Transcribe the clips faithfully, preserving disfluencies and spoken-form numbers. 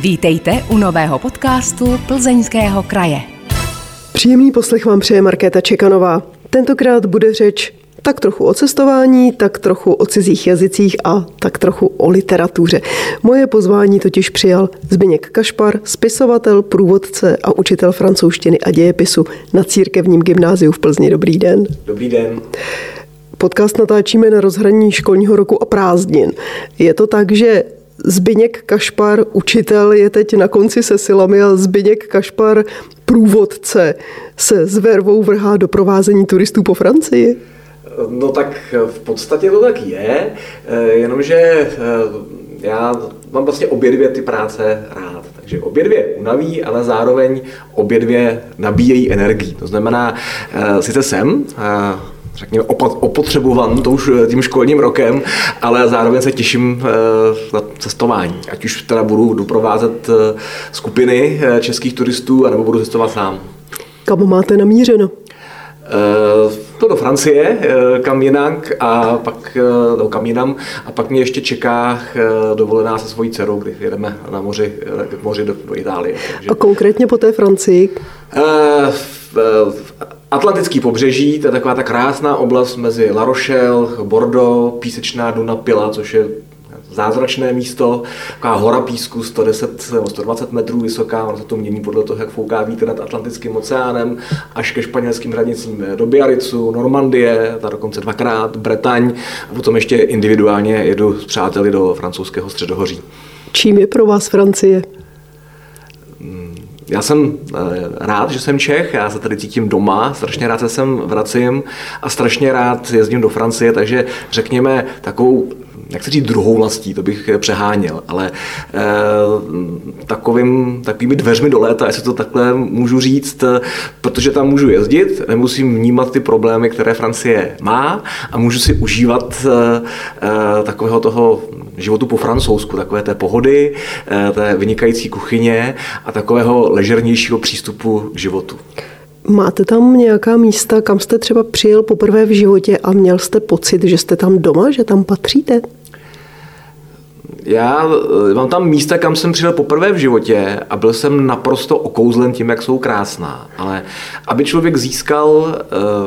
Vítejte u nového podcastu Plzeňského kraje. Příjemný poslech vám přeje Markéta Čekanová. Tentokrát bude řeč tak trochu o cestování, tak trochu o cizích jazycích a tak trochu o literatuře. Moje pozvání totiž přijal Zbyněk Kašpar, spisovatel, průvodce a učitel francouzštiny a dějepisu na církevním gymnáziu v Plzni. Dobrý den. Dobrý den. Podcast natáčíme na rozhraní školního roku a prázdnin. Je to tak, že Zbyněk Kašpar, učitel, je teď na konci se silami a Zbyněk Kašpar, průvodce, se s vervou vrhá do provázení turistů po Francii? No tak v podstatě to tak je, jenomže já mám vlastně obě dvě ty práce rád. Takže obě dvě unaví, ale zároveň obě dvě nabíjejí energii. To znamená, sice jsem, řekněme, opotřebovan to už tím školním rokem, ale zároveň se těším na cestování. Ať už teda budu doprovázet skupiny českých turistů, anebo budu cestovat sám. Kam máte namířeno? To do Francie, kam jinak a pak no, kam jinam a pak mě ještě čeká dovolená se svojí dcerou, kdy jedeme na moři, moři do, do Itálie. Takže. A konkrétně po té Francii? Uh, Atlantický pobřeží, to je taková ta krásná oblast mezi La Rochelle, Bordeaux, písečná Dunapila, což je zázračné místo, taková hora písku sto deset nebo sto dvacet metrů vysoká, ono se to mění podle toho, jak fouká vítr nad Atlantickým oceánem, až ke španělským hranicím do Biarycu, Normandie, ta dokonce dvakrát, Bretaň a potom ještě individuálně jedu s přáteli do francouzského středohoří. Čím je pro vás Francie? Já jsem rád, že jsem Čech, já se tady cítím doma, strašně rád se sem vracím a strašně rád jezdím do Francie, takže řekněme takovou, jak se říct, druhou vlastí, to bych přeháněl, ale eh, takovým, takovými dveřmi do léta, jestli to takhle můžu říct, protože tam můžu jezdit, nemusím vnímat ty problémy, které Francie má a můžu si užívat eh, takového toho životu po francouzsku, takové té pohody, eh, té vynikající kuchyně a takového ležernějšího přístupu k životu. Máte tam nějaká místa, kam jste třeba přijel poprvé v životě a měl jste pocit, že jste tam doma, že tam patříte? Já mám tam místa, kam jsem přijel poprvé v životě a byl jsem naprosto okouzlen tím, jak jsou krásná. Ale aby člověk získal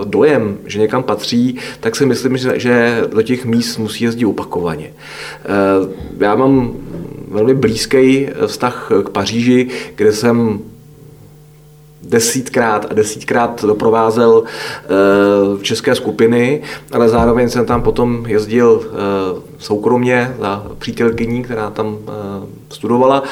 dojem, že někam patří, tak si myslím, že do těch míst musí jezdit opakovaně. Já mám velmi blízký vztah k Paříži, kde jsem desítkrát a desítkrát doprovázel e, české skupiny, ale zároveň jsem tam potom jezdil e, soukromně za přítelkyní, která tam e, studovala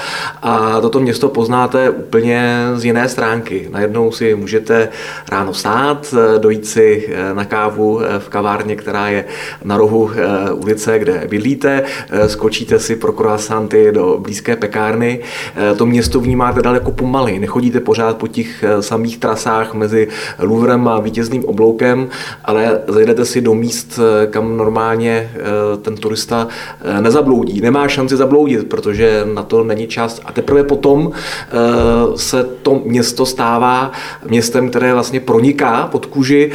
a toto město poznáte úplně z jiné stránky. Najednou si můžete ráno vstát, dojít si na kávu v kavárně, která je na rohu e, ulice, kde bydlíte, e, skočíte si pro croissanty do blízké pekárny. E, to město vnímáte daleko pomaleji, nechodíte pořád po těch samých trasách mezi Louvrem a Vítězným obloukem, ale zajdete si do míst, kam normálně ten turista nezabloudí. Nemá šanci zabloudit, protože na to není čas. A teprve potom se to město stává městem, které vlastně proniká pod kůži,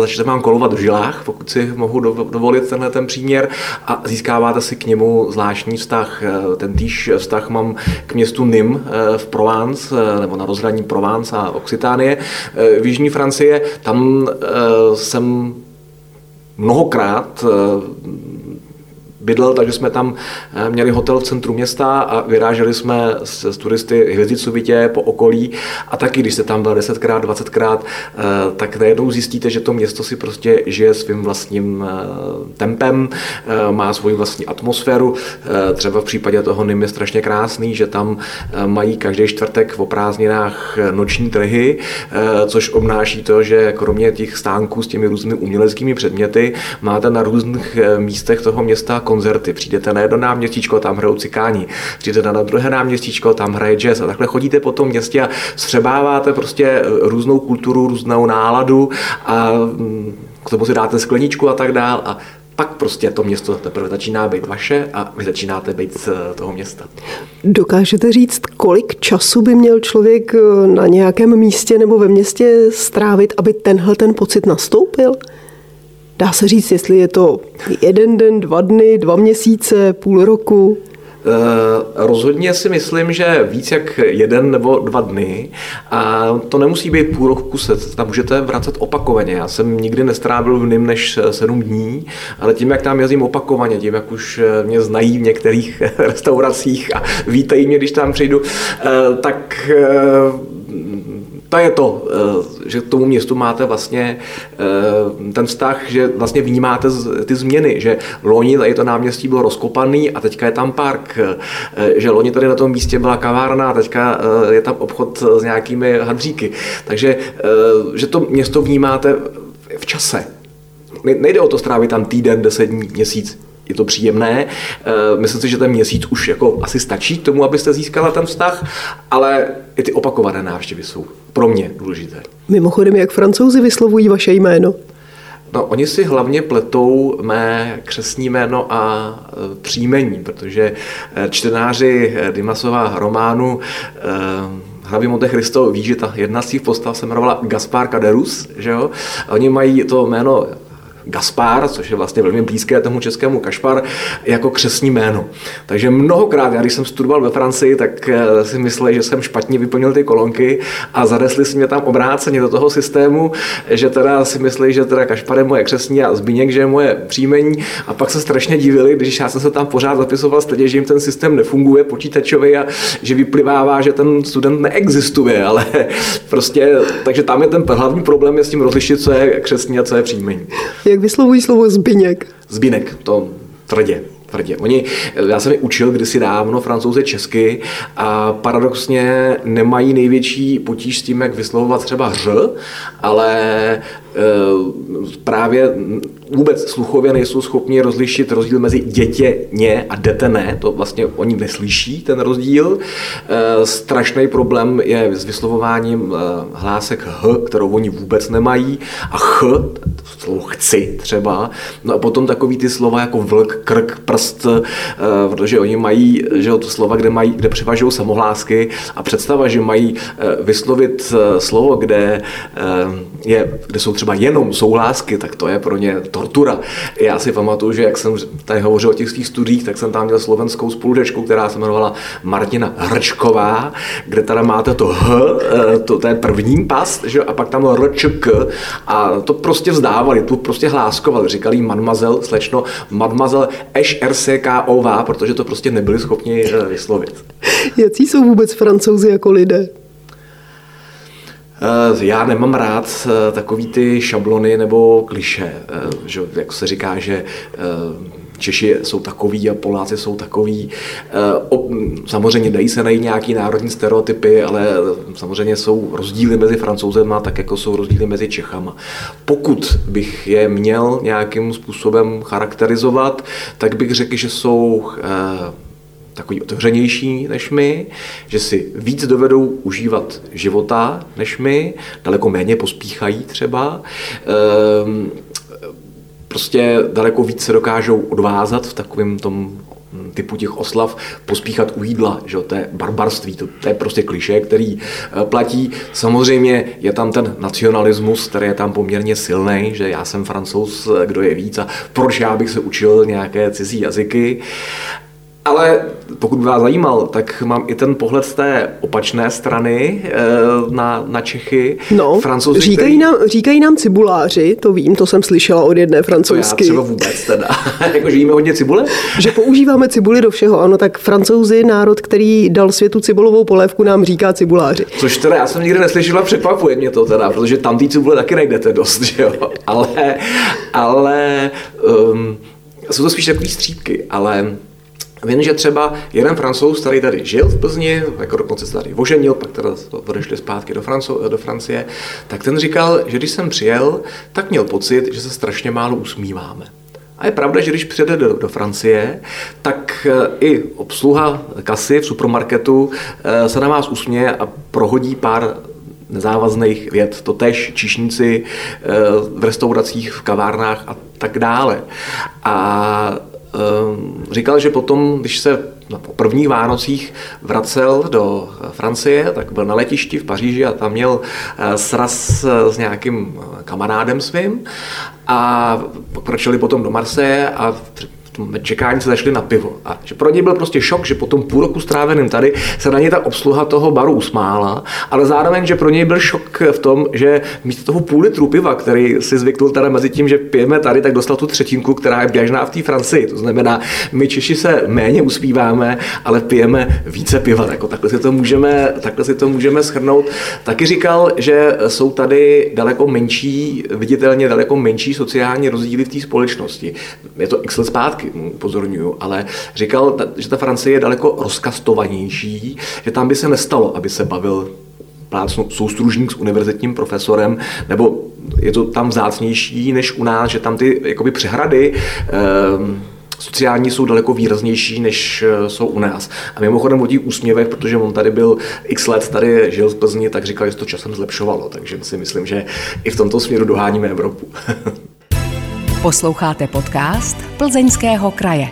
začne vám kolovat v žilách, pokud si mohu dovolit tenhle ten příměr, a získáváte si k němu zvláštní vztah. Tentýž vztah mám k městu Nîm v Provence, nebo na rozhraní Provence a Occitánie v jižní Francie. Tam jsem mnohokrát bydlel, takže jsme tam měli hotel v centru města a vyráželi jsme s turisty hvězdicovitě po okolí a taky, když jste tam byl desetkrát, dvacetkrát, tak najednou zjistíte, že to město si prostě žije svým vlastním tempem, má svoji vlastní atmosféru. Třeba v případě toho Nîmu je strašně krásný, že tam mají každý čtvrtek v prázdninách noční trhy, což obnáší to, že kromě těch stánků s těmi různými uměleckými předměty máte na různých místech toho města koncerty. Přijdete na jedno náměstíčko, tam hrajou cikání. Přijdete na druhé náměstíčko, tam hraje jazz. A takhle chodíte po tom městě a střebáváte prostě různou kulturu, různou náladu a k tomu si dáte skleničku a tak dál. A pak prostě to město teprve začíná být vaše a vy začínáte být z toho města. Dokážete říct, kolik času by měl člověk na nějakém místě nebo ve městě strávit, aby tenhle ten pocit nastoupil? Dá se říct, jestli je to jeden den, dva dny, dva měsíce, půl roku? Rozhodně si myslím, že víc jak jeden nebo dva dny, a to nemusí být půl rok kuset, tam můžete vracet opakovaně. Já jsem nikdy nestrávil v Nîm než sedm dní, ale tím, jak tam jezdím opakovaně, tím, jak už mě znají v některých restauracích a vítají mě, když tam přijdu, tak to je to, že k tomu městu máte vlastně ten vztah, že vlastně vnímáte ty změny, že loni tady to náměstí bylo rozkopaný a teďka je tam park, že loni tady na tom místě byla kavárna a teďka je tam obchod s nějakými hadříky. Takže že to město vnímáte v čase. Nejde o to strávit tam týden, deset dní, měsíc. Je to příjemné, myslím si, že ten měsíc už jako asi stačí k tomu, abyste získala ten vztah, ale i ty opakované návštěvy jsou pro mě důležité. Mimochodem, jak Francouzi vyslovují vaše jméno? No, oni si hlavně pletou mé křestní jméno a příjmení, protože čtenáři Dimasova románu Hlavě Monte Cristo ví, že ta jedna z těch postav se jmenovala Gaspar Caderus, že jo? A oni mají to jméno Gaspar, což je vlastně velmi blízké tomu českému Kašpar, jako křestní jméno. Takže mnohokrát, já když jsem studoval ve Francii, tak si myslel, že jsem špatně vyplnil ty kolonky a zadesli si mě tam obráceně do toho systému, že teda si myslí, že teda Kašpar je moje křestní a Zbyněk, že je moje příjmení, a pak se strašně divili, když já jsem se tam pořád zapisoval stejně, že jim ten systém nefunguje počítačový a že vyplivává, že ten student neexistuje, ale prostě, takže tam je ten hlavní problém je s tím rozlišit, co je křestní a co je příjmení. Vyslovují slovo Zbyněk. Zbyněk, to tvrdě, tvrdě. Oni, já jsem je učil kdysi dávno Francouze česky a paradoxně nemají největší potíž s tím, jak vyslovovat třeba hř, ale e, právě vůbec sluchově nejsou schopni rozlišit rozdíl mezi dětěně a detené, to vlastně oni neslyší ten rozdíl. E, strašný problém je s vyslovováním e, hlásek h, kterou oni vůbec nemají, a ch, slovo chci třeba, no a potom takový ty slova jako vlk, krk, prst, e, protože oni mají, že to slova, kde mají, kde převažují samohlásky, a představa, že mají e, vyslovit e, slovo, kde, e, je, kde jsou třeba jenom souhlásky, tak to je pro ně tortura. Já si pamatuju, že jak jsem tady hovořil o těch svých studiích, tak jsem tam měl slovenskou spolužečku, která se jmenovala Martina Hrčková, kde teda máte to H, to, to je první past, že? A pak tam Rčk, a to prostě vzdávali, tu prostě hláskovali, říkali jí mademoiselle, slečno, mademoiselle Ešercková, protože to prostě nebyli schopni vyslovit. Jací jsou vůbec Francouzi jako lidé? Já nemám rád takový ty šablony nebo klišé, že jak se říká, že Češi jsou takový a Poláci jsou takový. Samozřejmě dají se najít nějaký národní stereotypy, ale samozřejmě jsou rozdíly mezi Francouzema, tak jako jsou rozdíly mezi Čechama. Pokud bych je měl nějakým způsobem charakterizovat, tak bych řekl, že jsou takový otevřenější než my, že si víc dovedou užívat života než my, daleko méně pospíchají třeba, ehm, prostě daleko víc se dokážou odvázat v takovém tom typu těch oslav, pospíchat u jídla, že to je barbarství, to, to je prostě klišé, který platí. Samozřejmě je tam ten nacionalismus, který je tam poměrně silný, že já jsem Francouz, kdo je víc a proč já bych se učil nějaké cizí jazyky. Ale pokud by vás zajímal, tak mám i ten pohled z té opačné strany na, na Čechy. No, Francouzi, říkají, který... nám, říkají nám cibuláři, to vím, to jsem slyšela od jedné francouzsky. To já třeba vůbec teda. Jako, že jíme hodně cibule? Že používáme cibuli do všeho, ano, tak Francouzi, národ, který dal světu cibulovou polévku, nám říká cibuláři. Což teda já jsem nikdy neslyšela, překvapuje mě to teda, protože tam ty cibule taky najdete dost, že jo. Ale, ale um, jsou to spíš takový střípky, ale... Vím, že třeba jeden Francouz, který tady žil v Plzni, jako dokonce se tady oženil, pak teda odešli zpátky do, Franco- do Francie, tak ten říkal, že když jsem přijel, tak měl pocit, že se strašně málo usmíváme. A je pravda, že když přijede do, do Francie, tak i obsluha kasy v supermarketu se na vás usměje a prohodí pár nezávazných věd, totéž číšníci v restauracích, v kavárnách a tak dále. A říkal, že potom, když se po prvních Vánocích vracel do Francie, tak byl na letišti v Paříži a tam měl sraz s nějakým kamarádem svým a pokračovali potom do Marseille a ve čekání se zašli na pivo. A že pro ně byl prostě šok, že po tom půl roku stráveným tady se na ně ta obsluha toho baru usmála, ale zároveň, že pro něj byl šok v tom, že místo toho půl litru piva, který si zvykl teda mezi tím, že pijeme tady, tak dostal tu třetinku, která je běžná v té Francii. To znamená, my Češi se méně uspíváme, ale pijeme více piva. Tako, takhle, si to můžeme, takhle si to můžeme shrnout. Taky říkal, že jsou tady daleko menší, viditelně daleko menší sociální rozdíly v té společnosti. Je to x let zpátky, upozorňuju, ale říkal, že ta Francie je daleko rozkastovanější, že tam by se nestalo, aby se bavil plácnu soustružník s univerzitním profesorem, nebo je to tam vzácnější než u nás, že tam ty jakoby přehrady ehm, sociální jsou daleko výraznější, než jsou u nás. A mimochodem hodí úsměvek, protože on tady byl x let, tady žil v Plzni, tak říkal, že to časem zlepšovalo, takže si myslím, že i v tomto směru doháníme Evropu. Posloucháte podcast Plzeňského kraje.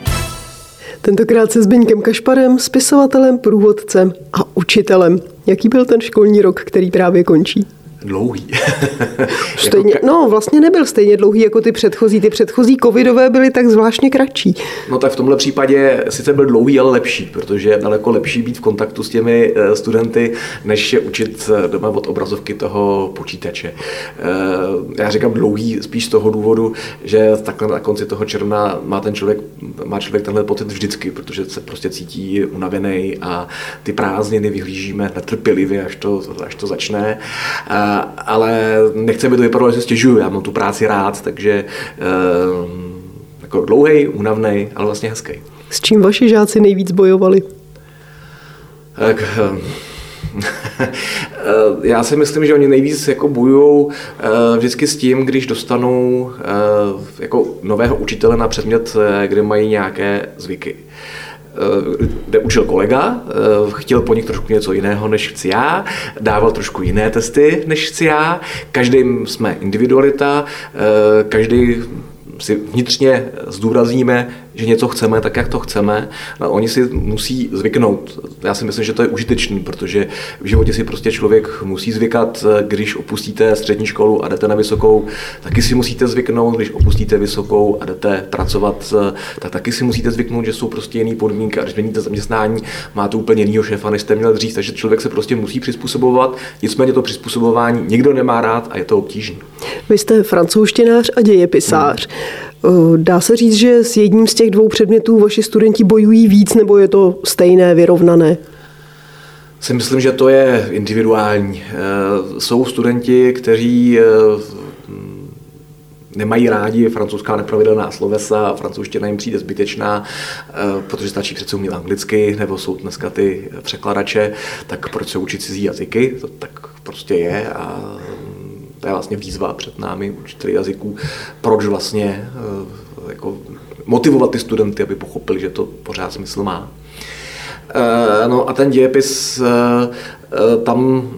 Tentokrát se Zbyňkem Kašparem, spisovatelem, průvodcem a učitelem. Jaký byl ten školní rok, který právě končí? Dlouhý. Stejně, no, vlastně nebyl stejně dlouhý jako ty předchozí. Ty předchozí covidové byly tak zvláštně kratší. No tak v tomhle případě sice byl dlouhý, ale lepší, protože je daleko lepší být v kontaktu s těmi studenty, než je učit doma od obrazovky toho počítače. Já říkám dlouhý spíš z toho důvodu, že takhle na konci toho června má ten člověk, má člověk tenhle pocit vždycky, protože se prostě cítí unavený a ty prázdniny vyhlížíme netrpělivě, až to, až to začne. Ale nechce by to vypadalo, že se stěžuju, já mám tu práci rád, takže eh, jako dlouhej, únavnej, ale vlastně hezký. S čím vaši žáci nejvíc bojovali? Tak, já si myslím, že oni nejvíc jako bojují vždycky s tím, když dostanou jako nového učitele na předmět, kde mají nějaké zvyky. Kde učil kolega, chtěl po nich trošku něco jiného, než chci já, dával trošku jiné testy, než chci já, každý jsme individualita, každý si vnitřně zdůrazníme, že něco chceme tak, jak to chceme, a oni si musí zvyknout. Já si myslím, že to je užitečný, protože v životě si prostě člověk musí zvykat, když opustíte střední školu a jdete na vysokou, taky si musíte zvyknout, když opustíte vysokou a jdete pracovat, tak taky si musíte zvyknout, že jsou prostě jiný podmínky a když měníte zaměstnání, máte úplně jinýho šéfa, než jste měl dřív, takže člověk se prostě musí přizpůsobovat, nicméně to přizpůsobování nikdo nemá rád a je to obtížné. Vy jste francouzštinář a dějepisář. Hmm. Dá se říct, že s jedním z těch dvou předmětů vaši studenti bojují víc, nebo je to stejné, vyrovnané? Si myslím, že to je individuální. Jsou studenti, kteří nemají rádi francouzská nepravidelná slovesa, francouzština jim přijde zbytečná, protože stačí přece umět anglicky, nebo jsou dneska ty překladače, tak proč se učit cizí jazyky, to tak prostě je a to je vlastně výzva před námi, učiteli jazyků, proč vlastně jako motivovat ty studenty, aby pochopili, že to pořád smysl má. No a ten dějepis, tam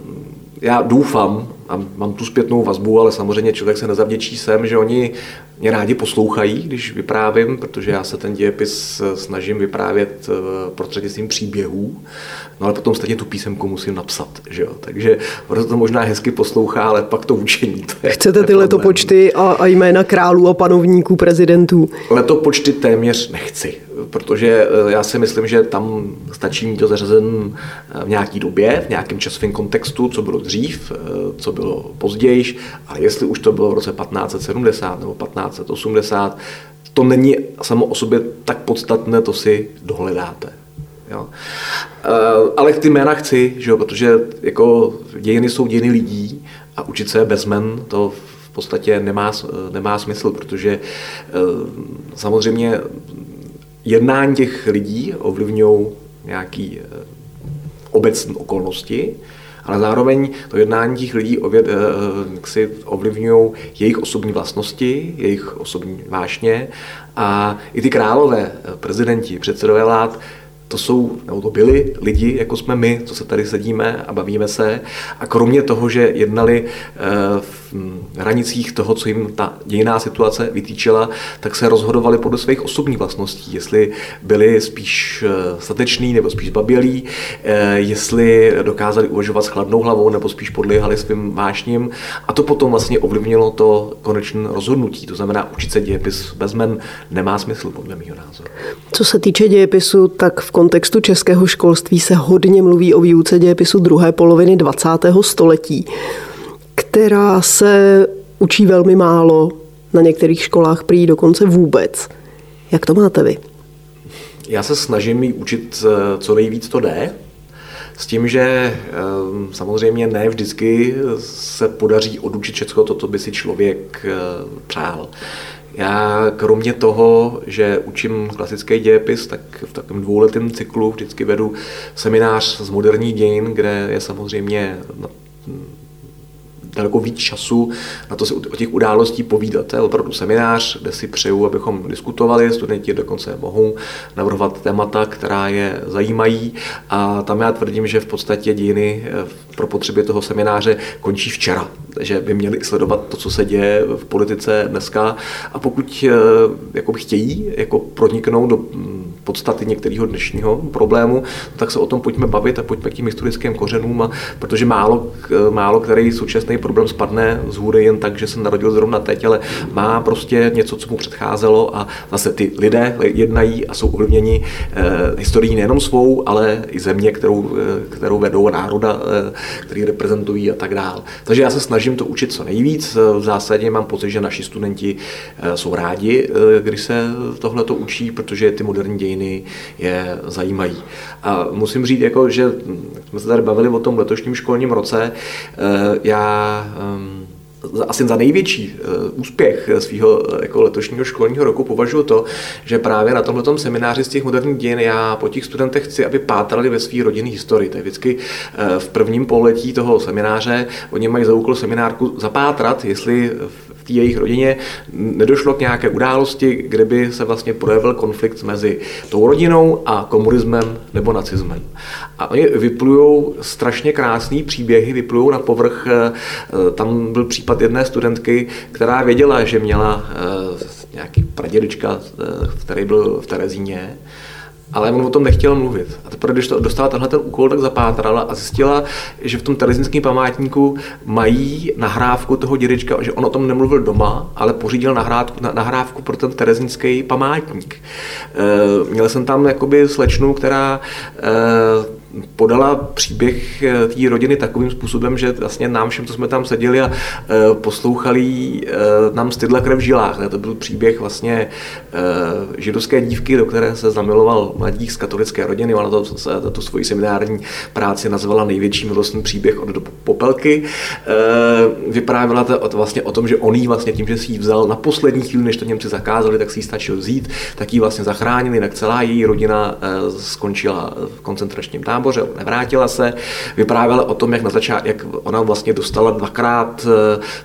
já doufám, a mám tu zpětnou vazbu, ale samozřejmě člověk se nezavděčí sem, že oni mě rádi poslouchají, když vyprávím, protože já se ten dějepis snažím vyprávět prostřednictvím příběhů, no ale potom stejně tu písemku musím napsat, že jo, takže to možná hezky poslouchá, ale pak to učení. To je, chcete ty letopočty a, a jména králů a panovníků, prezidentů? Letopočty téměř nechci, protože já si myslím, že tam stačí mít to zařazen v nějaký době, v nějakém časovém kontextu, co bylo dřív, co bylo později, ale jestli už to bylo v roce patnáct set sedmdesát nebo patnáct set osmdesát, to není samo o sobě tak podstatné, to si dohledáte. Jo. Ale ty jména chci, že jo, protože jako dějiny jsou dějiny lidí a učit se bez jmen to v podstatě nemá, nemá smysl, protože samozřejmě jednání těch lidí ovlivňují nějaké obecné okolnosti, ale zároveň to jednání těch lidí ovlivňují jejich osobní vlastnosti, jejich osobní vášně a i ty králové, prezidenti, předsedové vlád To jsou, nebo to byli lidi, jako jsme my, co se tady sedíme a bavíme se. A kromě toho, že jednali v hranicích toho, co jim ta dějinná situace vytýčila, tak se rozhodovali podle svých osobních vlastností, jestli byli spíš stateční nebo spíš zbabělí, jestli dokázali uvažovat s chladnou hlavou nebo spíš podléhali svým vášním. A to potom vlastně ovlivnilo to konečné rozhodnutí. To znamená, učit se dějepis bez jmen nemá smysl, podle mého názoru. Co se týče dějepisu, tak v kontextu českého školství se hodně mluví o výuce dějepisu druhé poloviny dvacátého století, která se učí velmi málo, na některých školách prý dokonce vůbec. Jak to máte vy? Já se snažím ji učit, co nejvíc to jde, s tím, že samozřejmě ne vždycky se podaří odučit všechno to, co by si člověk přál. Já kromě toho, že učím klasický dějepis, tak v takovém dvouletém cyklu vždycky vedu seminář z moderních dějin, kde je samozřejmě daleko víc času na to si o těch událostí povídat. To je opravdu seminář, kde si přeju, abychom diskutovali, studenti dokonce mohou navrhovat témata, která je zajímají, a tam já tvrdím, že v podstatě dějiny pro potřeby toho semináře končí včera, že by měli sledovat to, co se děje v politice dneska, a pokud jako chtějí jako proniknout do podstaty některého dnešního problému, tak se o tom pojďme bavit a pojďme k tím historickým kořenům, a protože málo, málo který současný problém spadne z hůry jen tak, že se narodil zrovna teď, ale má prostě něco, co mu předcházelo, a zase ty lidé jednají a jsou ovlivněni eh, historií nejenom svou, ale i země, kterou, kterou vedou, národa, eh, který reprezentují a tak dál. Takže já se snažím to učit co nejvíc. V zásadě mám pocit, že naši studenti eh, jsou rádi, eh, když se tohleto učí, protože ty moderní dějiny je zajímají. A musím říct, jako, že jsme se tady bavili o tom letošním školním roce, já asi za největší úspěch svého jako letošního školního roku považuji to, že právě na tomhletom semináři z těch moderních dějin já po těch studentech chci, aby pátrali ve své rodinné historii. To je vždycky v prvním pololetí toho semináře. Oni mají za úkol seminárku zapátrat, jestli v jejich rodině nedošlo k nějaké události, kde by se vlastně projevil konflikt mezi tou rodinou a komunismem nebo nacismem. A oni vyplujou strašně krásný příběhy, vyplujou na povrch. Tam byl případ jedné studentky, která věděla, že měla nějaký pradědečka, který byl v Terezíně, ale on o tom nechtěl mluvit. A teprve, když to dostala tenhle ten úkol, tak zapátrala a zjistila, že v tom Terezínském památníku mají nahrávku toho dědečka, že on o tom nemluvil doma, ale pořídil nahrávku, nahrávku pro ten Terezínský památník. E, měl jsem tam jakoby slečnu, která e, podala příběh té rodiny takovým způsobem, že vlastně nám všem, co jsme tam seděli a e, poslouchali, e, nám stydla krev v žilách. Ne? To byl příběh vlastně e, židovské dívky, do které se zamiloval mladík z katolické rodiny. Ona to, to, to svoji seminární práci nazvala největší milostný příběh od do popelky. E, vyprávěla to o, vlastně o tom, že on jí vlastně tím, že si ji vzal na poslední chvíli, než to Němci zakázali, tak si ji stačil vzít, tak ji vlastně zachránili, jinak celá její rodina e, skončila v koncentračním táboře. Bože, nevrátila se, vyprávěla o tom, jak, na začát, jak ona vlastně dostala dvakrát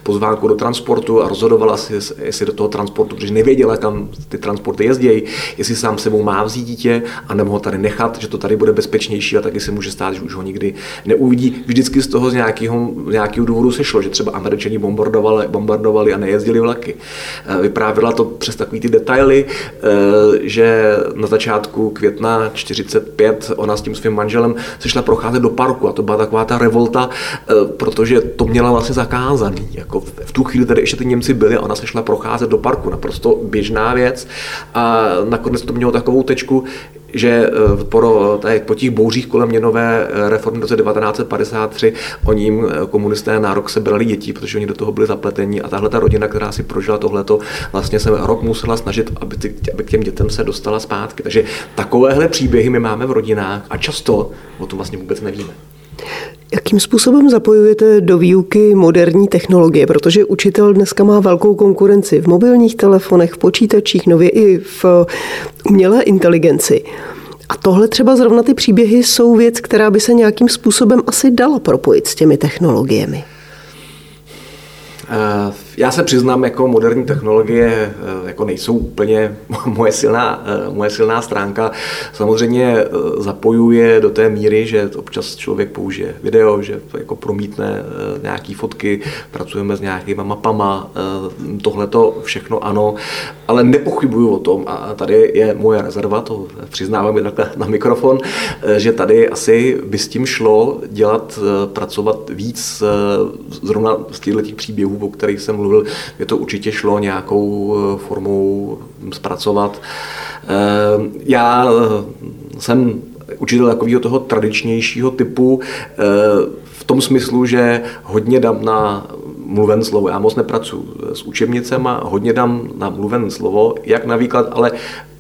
pozvánku do transportu a rozhodovala si, jestli do toho transportu, protože nevěděla, kam ty transporty jezdějí, jestli sám sebou má vzít dítě, anebo ho tady nechat, že to tady bude bezpečnější a taky se může stát, že už ho nikdy neuvidí. Vždycky z toho z nějakého, nějakého důvodu se šlo, že třeba Američani bombardovali, bombardovali a nejezdili vlaky. Vyprávěla to přes takový ty detaily, že na začátku května čtyřicet pět ona s tím svým manželem se šla procházet do parku, a to byla taková ta revolta, protože to měla vlastně zakázaný. Jako v tu chvíli tady ještě ty Němci byli a ona se šla procházet do parku, naprosto běžná věc, a nakonec to mělo takovou tečku, že po, po těch bouřích kolem měnové reformy v roce devatenáct set padesát tři oni jim komunisté na rok sebrali děti, protože oni do toho byli zapleteni, a tahle ta rodina, která si prožila tohleto, vlastně se rok musela snažit, aby, ty, aby k těm dětem se dostala zpátky. Takže takovéhle příběhy my máme v rodinách a často o tom vlastně vůbec nevíme. Jakým způsobem zapojujete do výuky moderní technologie? Protože učitel dneska má velkou konkurenci v mobilních telefonech, v počítačích, nově i v umělé inteligenci. A tohle třeba zrovna ty příběhy jsou věc, která by se nějakým způsobem asi dala propojit s těmi technologiemi. Uh... Já se přiznám, jako moderní technologie jako nejsou úplně moje silná, moje silná stránka. Samozřejmě zapojuje do té míry, že občas člověk použije video, že to jako promítne nějaký fotky, pracujeme s nějakýma mapama, tohleto všechno ano, ale nepochybuju o tom, a tady je moje rezerva, to přiznávám takhle na mikrofon, že tady asi by s tím šlo dělat, pracovat víc zrovna z těchto příběhů, o kterých jsem mluvil, je to určitě šlo nějakou formou zpracovat. Já jsem učitel takového toho tradičnějšího typu v tom smyslu, že hodně dám na mluven slovo. Já moc nepracuji s učebnicema, hodně dám na mluven slovo, jak na výklad, ale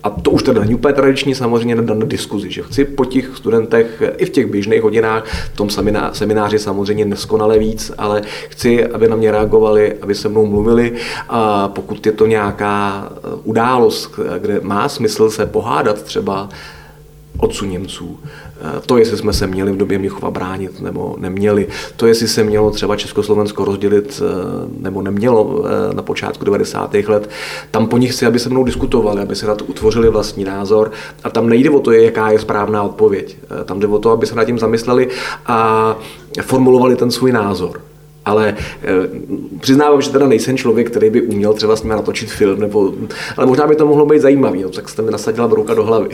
a to už teda není úplně tradiční, samozřejmě na diskuzi, že chci po těch studentech i v těch běžných hodinách, v tom semináři samozřejmě neskonale víc, ale chci, aby na mě reagovali, aby se mnou mluvili, a pokud je to nějaká událost, kde má smysl se pohádat třeba otcu Němců, to, jestli jsme se měli v době Mnichova bránit nebo neměli, to, jestli se mělo třeba Československo rozdělit nebo nemělo na počátku devadesátých let, tam po nich chci, aby se mnou diskutovali, aby se na to utvořili vlastní názor, a tam nejde o to, jaká je správná odpověď, tam jde o to, aby se nad tím zamysleli a formulovali ten svůj názor. Ale přiznávám, že teda nejsem člověk, který by uměl třeba s nimi natočit film, nebo, ale možná by to mohlo být zajímavý, no, tak jste mi nasadila brouka do hlavy.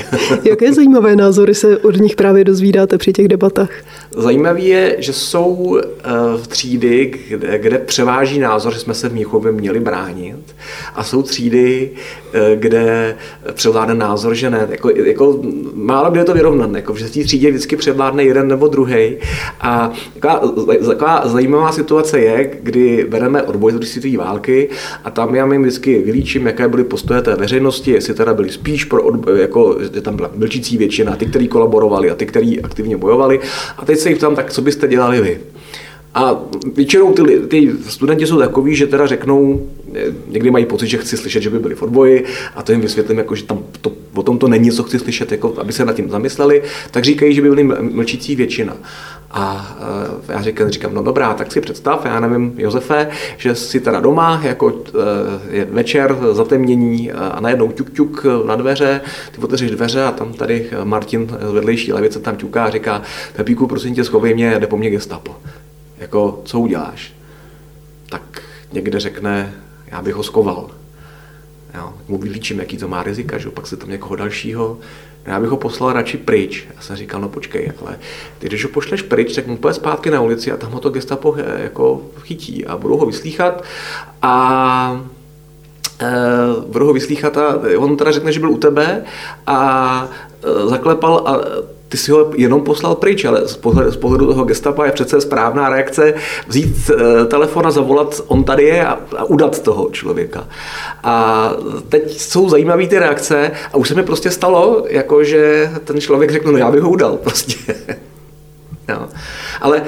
Jaké zajímavé názory se od nich právě dozvídáte při těch debatách? Zajímavý je, že jsou v třídy, kde, kde převáží názor, že jsme se v Mnichově měli bránit, a jsou třídy, kde převládne názor, že ne. Jako, jako, málo kde je to vyrovnané, jako, že v té třídě vždycky převládne jeden nebo druhý. A taková, taková zajímavá situace je, kdy bereme odboj z světové války, a tam já jim vždycky vylíčím, jaké byly postoje té veřejnosti, jestli teda byli spíš pro odboj, jako, že tam byla mlčící většina, ty, kteří kolaborovali, a ty, kteří aktivně bojovali. A teď se jich tam, tak co byste dělali vy? A většinou ty, ty studenti jsou takový, že teda řeknou, někdy mají pocit, že chci slyšet, že by byli v odboji, a to jim vysvětlím, jako, že tam to, o tom to není, co chci slyšet, jako, aby se nad tím zamysleli, tak říkají, že by byli mlčící většina. A já říkám, říkám, no dobrá, tak si představ, já nevím, Josefe, že jsi teda doma, jako je večer, zatemnění, a najednou ťuk, ťuk na dveře, ty otevřeš dveře a tam tady Martin z vedlejší levice tam ťuká a říká, Pepíku, prosím tě, schovej mě, jde po mně gestapo. Jako, co uděláš? Tak někde řekne, já bych ho schoval. Jo, mu vylíčím, jaký to má rizika, že? Pak se tam někoho dalšího. No, já bych ho poslal radši pryč. Já jsem říkal, no počkej, ale ty, když ho pošleš pryč, tak mu půjde zpátky na ulici a tam ho to gestapo jako chytí a budou ho vyslýchat a e, budou ho vyslýchat a on teda řekne, že byl u tebe a e, zaklepal a ty si ho jenom poslal pryč, ale z pohledu, z pohledu toho gestapa je přece správná reakce vzít e, telefon a zavolat, on tady je, a, a udat toho člověka. A teď jsou zajímavé ty reakce a už se mi prostě stalo, jako že ten člověk řekl, no já bych ho udal prostě. No. Ale e,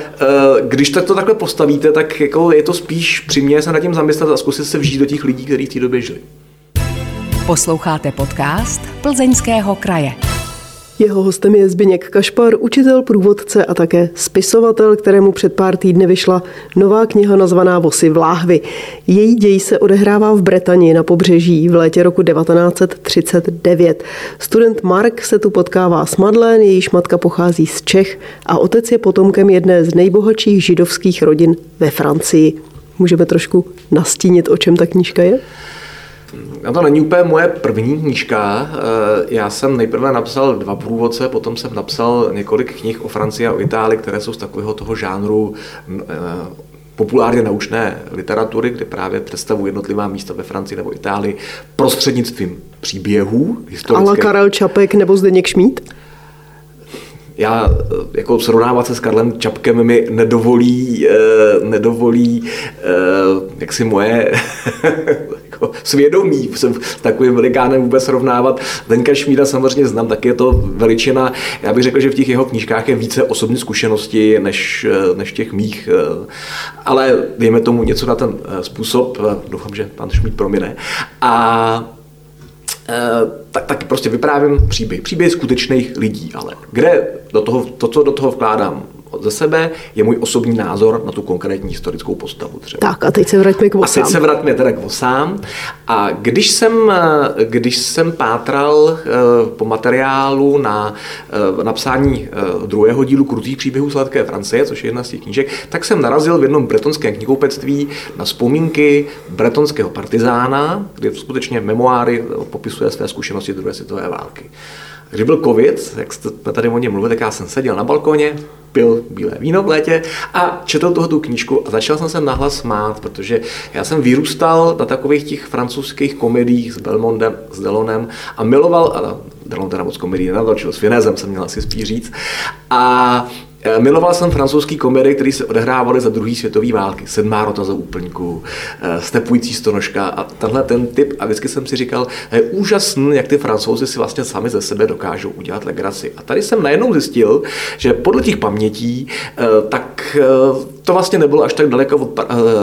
když tak to takhle postavíte, tak jako je to spíš přiměje se nad tím zamyslet a zkusit se vžít do těch lidí, kteří v té době žili. Posloucháte podcast Plzeňského kraje. Jeho hostem je Zbyněk Kašpar, učitel, průvodce a také spisovatel, kterému před pár týdny vyšla nová kniha nazvaná Vosy v láhvi. Její děj se odehrává v Bretani na pobřeží v létě roku devatenáct třicet devět. Student Mark se tu potkává s Madlen, jejíž matka pochází z Čech a otec je potomkem jedné z nejbohatších židovských rodin ve Francii. Můžeme trošku nastínit, o čem ta knížka je? No, to není úplně moje první knížka. Já jsem nejprve napsal dva průvodce, potom jsem napsal několik knih o Francii a o Itálii, které jsou z takového toho žánru populárně naučné literatury, kde právě představují jednotlivá místa ve Francii nebo Itálii prostřednictvím příběhů historických. Ale Karel Čapek nebo Zdeněk Šmíd? Já jako srovnávat se s Karlem Čapkem mi nedovolí, eh, nedovolí eh, jak si moje jako svědomí se s takovým velikánem vůbec srovnávat. Zdeňka Šmída samozřejmě znám, tak je to veličina. Já bych řekl, že v těch jeho knížkách je více osobní zkušenosti než, než těch mých, ale dejme tomu něco na ten způsob. Doufám, že pan Šmíd promine. A Tak, tak prostě vyprávím příběh, příběh skutečných lidí, ale kde do toho, to, co do toho vkládám ze sebe, je můj osobní názor na tu konkrétní historickou postavu třeba. Tak a teď se vraťme k vosám. A teď se vraťme teda k vosám. A když jsem, když jsem pátral po materiálu na napsání druhého dílu Krutých příběhů sladké Francie, což je jedna z těch knížek, tak jsem narazil v jednom bretonském knihkupectví na vzpomínky bretonského partizána, kde skutečně memoáry popisuje své zkušenosti druhé světové války. Když byl covid, jak jste tady o něm mluvil, tak já jsem seděl na balkoně, pil bílé víno v létě a četl tuhle tu knížku a začal jsem se nahlas mát, protože já jsem vyrůstal na takových těch francouzských komediích s Belmondem, s Delonem a miloval, ale Delon teda moc komedii nenatočil, s Finesem jsem měl asi spíš říct, a miloval jsem francouzský komedie, které se odehrávaly za druhé světové války. Sedmá rota za úplňku, Stepující stonožka a tenhle ten typ. A vždycky jsem si říkal, je úžasný, jak ty Francouzi si vlastně sami ze sebe dokážou udělat legraci. A tady jsem najednou zjistil, že podle těch pamětí, tak to vlastně nebylo až tak daleko od,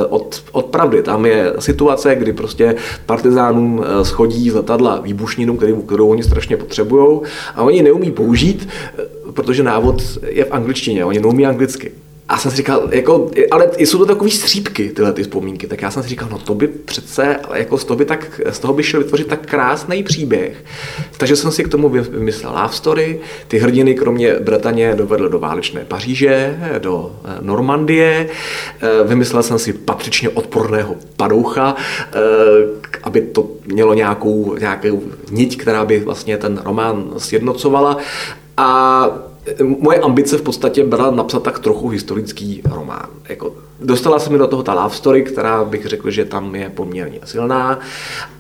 od, od pravdy. Tam je situace, kdy prostě partizánům schodí z letadla výbušninu, kterou, kterou oni strašně potřebujou a oni neumí použít, protože návod je v angličtině, oni neumí anglicky. A jsem si říkal, jako, ale jsou to takový střípky, tyhle ty vzpomínky, tak já jsem si říkal, no to by přece, ale jako z toho by, tak, z toho by šel vytvořit tak krásný příběh. Takže jsem si k tomu vymyslel love story, ty hrdiny kromě Bretaně dovedl do válečné Paříže, do Normandie, vymyslel jsem si patřičně odporného padoucha, aby to mělo nějakou, nějakou niť, která by vlastně ten román sjednocovala. A moje ambice v podstatě byla napsat tak trochu historický román. Jako, dostala se mi do toho ta love story, která bych řekl, že tam je poměrně silná.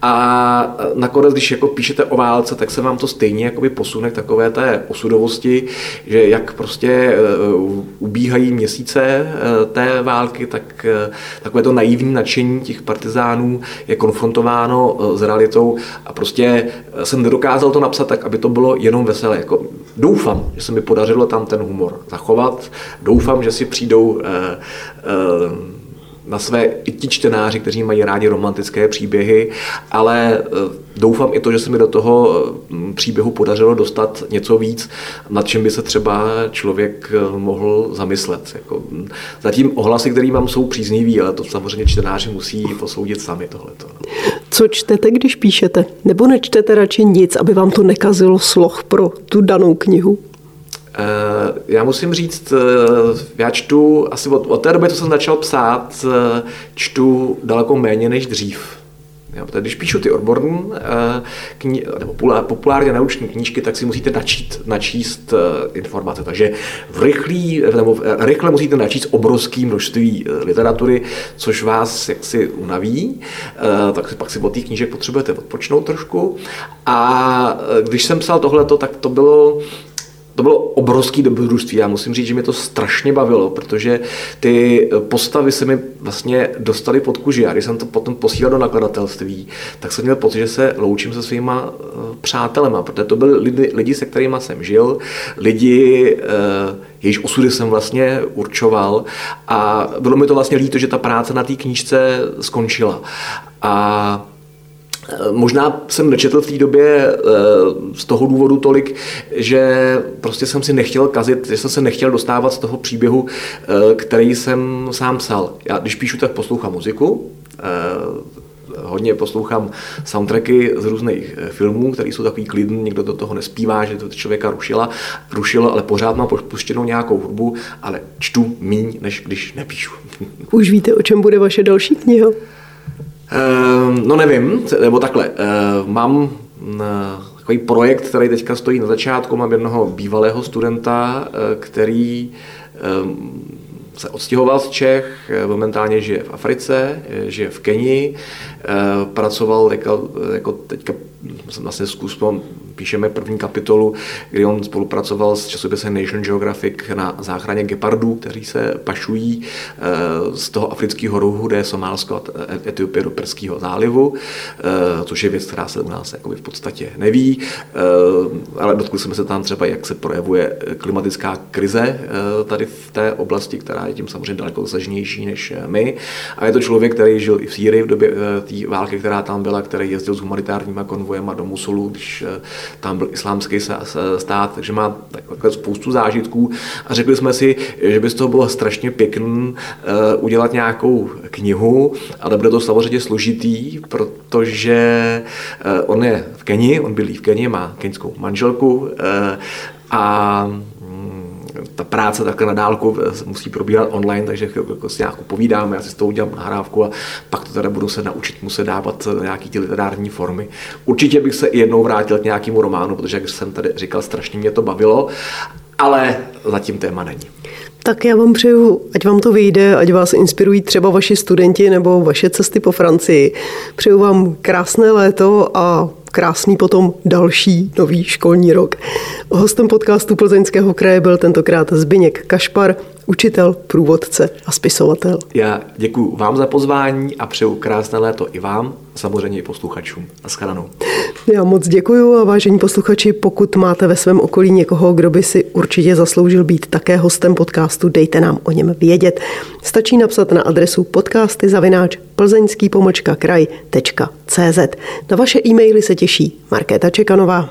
A nakonec, když jako píšete o válce, tak se vám to stejně jakoby posune k takové té osudovosti, že jak prostě ubíhají měsíce té války, tak takové to naivní nadšení těch partizánů je konfrontováno s realitou a prostě jsem nedokázal to napsat tak, aby to bylo jenom veselé. Jako, doufám, že se mi podařilo tam ten humor zachovat. Doufám, že si přijdou eh, eh, na své i ti čtenáři, kteří mají rádi romantické příběhy, ale eh, doufám i to, že se mi do toho příběhu podařilo dostat něco víc, nad čím by se třeba člověk mohl zamyslet. Jako, zatím ohlasy, které mám, jsou příznivý, ale to samozřejmě čtenáři musí posoudit sami tohleto. Co čtete, když píšete? Nebo nečtete radši nic, aby vám to nekazilo sloh pro tu danou knihu? Já musím říct, já čtu, asi od, od té doby, co jsem začal psát, čtu daleko méně než dřív. Jo, protože když píšu ty odborné, nebo populárně naučné knížky, tak si musíte načít, načíst informace. Takže v rychlý, nebo v rychle musíte načíst obrovské množství literatury, což vás jaksi unaví, tak si pak si od těch knížek potřebujete odpočnout trošku. A když jsem psal tohleto, tak to bylo... To bylo obrovský dobrodružství. Já musím říct, že mě to strašně bavilo, protože ty postavy se mi vlastně dostaly pod kůži. A když jsem to potom posílal do nakladatelství, tak jsem měl pocit, že se loučím se svýma přátelema, protože to byli lidi, lidi se kterými jsem žil, lidi, jejichž osudy jsem vlastně určoval. A bylo mi to vlastně líto, že ta práce na té knížce skončila. A možná jsem nečetl v té době z toho důvodu tolik, že prostě jsem si nechtěl kazit, že jsem se nechtěl dostávat z toho příběhu, který jsem sám psal. Já když píšu, tak poslouchám muziku, hodně poslouchám soundtracky z různých filmů, které jsou takový klidný, někdo do toho nespívá, že to člověka rušila, rušilo, ale pořád mám puštěnou nějakou hudbu, ale čtu míň, než když nepíšu. Už víte, o čem bude vaše další kniha? No nevím, nebo takhle, mám takový projekt, který teďka stojí na začátku, mám jednoho bývalého studenta, který se odstěhoval z Čech, momentálně žije v Africe, žije v Keni, pracoval jako, jako teďka vlastně zkusím, píšeme první kapitolu, kdy on spolupracoval s časopisem National Geographic na záchraně gepardů, kteří se pašují z toho afrického rohu, kde je Somálsko a Etiopie do Perského zálivu, což je věc, která se u nás v podstatě neví, ale dotkli jsme se tam třeba, jak se projevuje klimatická krize tady v té oblasti, která je tím samozřejmě daleko zažnější než my. A je to člověk, který žil i v Sýrii v době té války, která tam byla, který jezdil s humanitárníma konvojema do Musulu, když tam byl islámský stát, takže má takové spoustu zážitků a řekli jsme si, že by z toho bylo strašně pěkný udělat nějakou knihu, ale bude to samozřejmě složitý, protože on je v Keni, on bydlí v Keni, má keňskou manželku a ta práce takhle na dálku musí probíhat online, takže si nějak povídáme, já si s toho udělám nahrávku a pak to teda budu se naučit muset dávat nějaký ty literární formy. Určitě bych se i jednou vrátil k nějakému románu, protože jak jsem tady říkal, strašně mě to bavilo, ale zatím téma není. Tak já vám přeju, ať vám to vyjde, ať vás inspirují třeba vaši studenti nebo vaše cesty po Francii. Přeju vám krásné léto a krásný potom další nový školní rok. Hostem podcastu Plzeňského kraje byl tentokrát Zbyněk Kašpar, učitel, průvodce a spisovatel. Já děkuju vám za pozvání a přeju krásné léto i vám, samozřejmě i posluchačům. Naschledanou. Já moc děkuju a vážení posluchači, pokud máte ve svém okolí někoho, kdo by si určitě zasloužil být také hostem podcastu, dejte nám o něm vědět. Stačí napsat na adresu podcasty zavináč plzeňský pomlčka kraj tečka cz. Na vaše e-maily se těší Markéta Čekanová.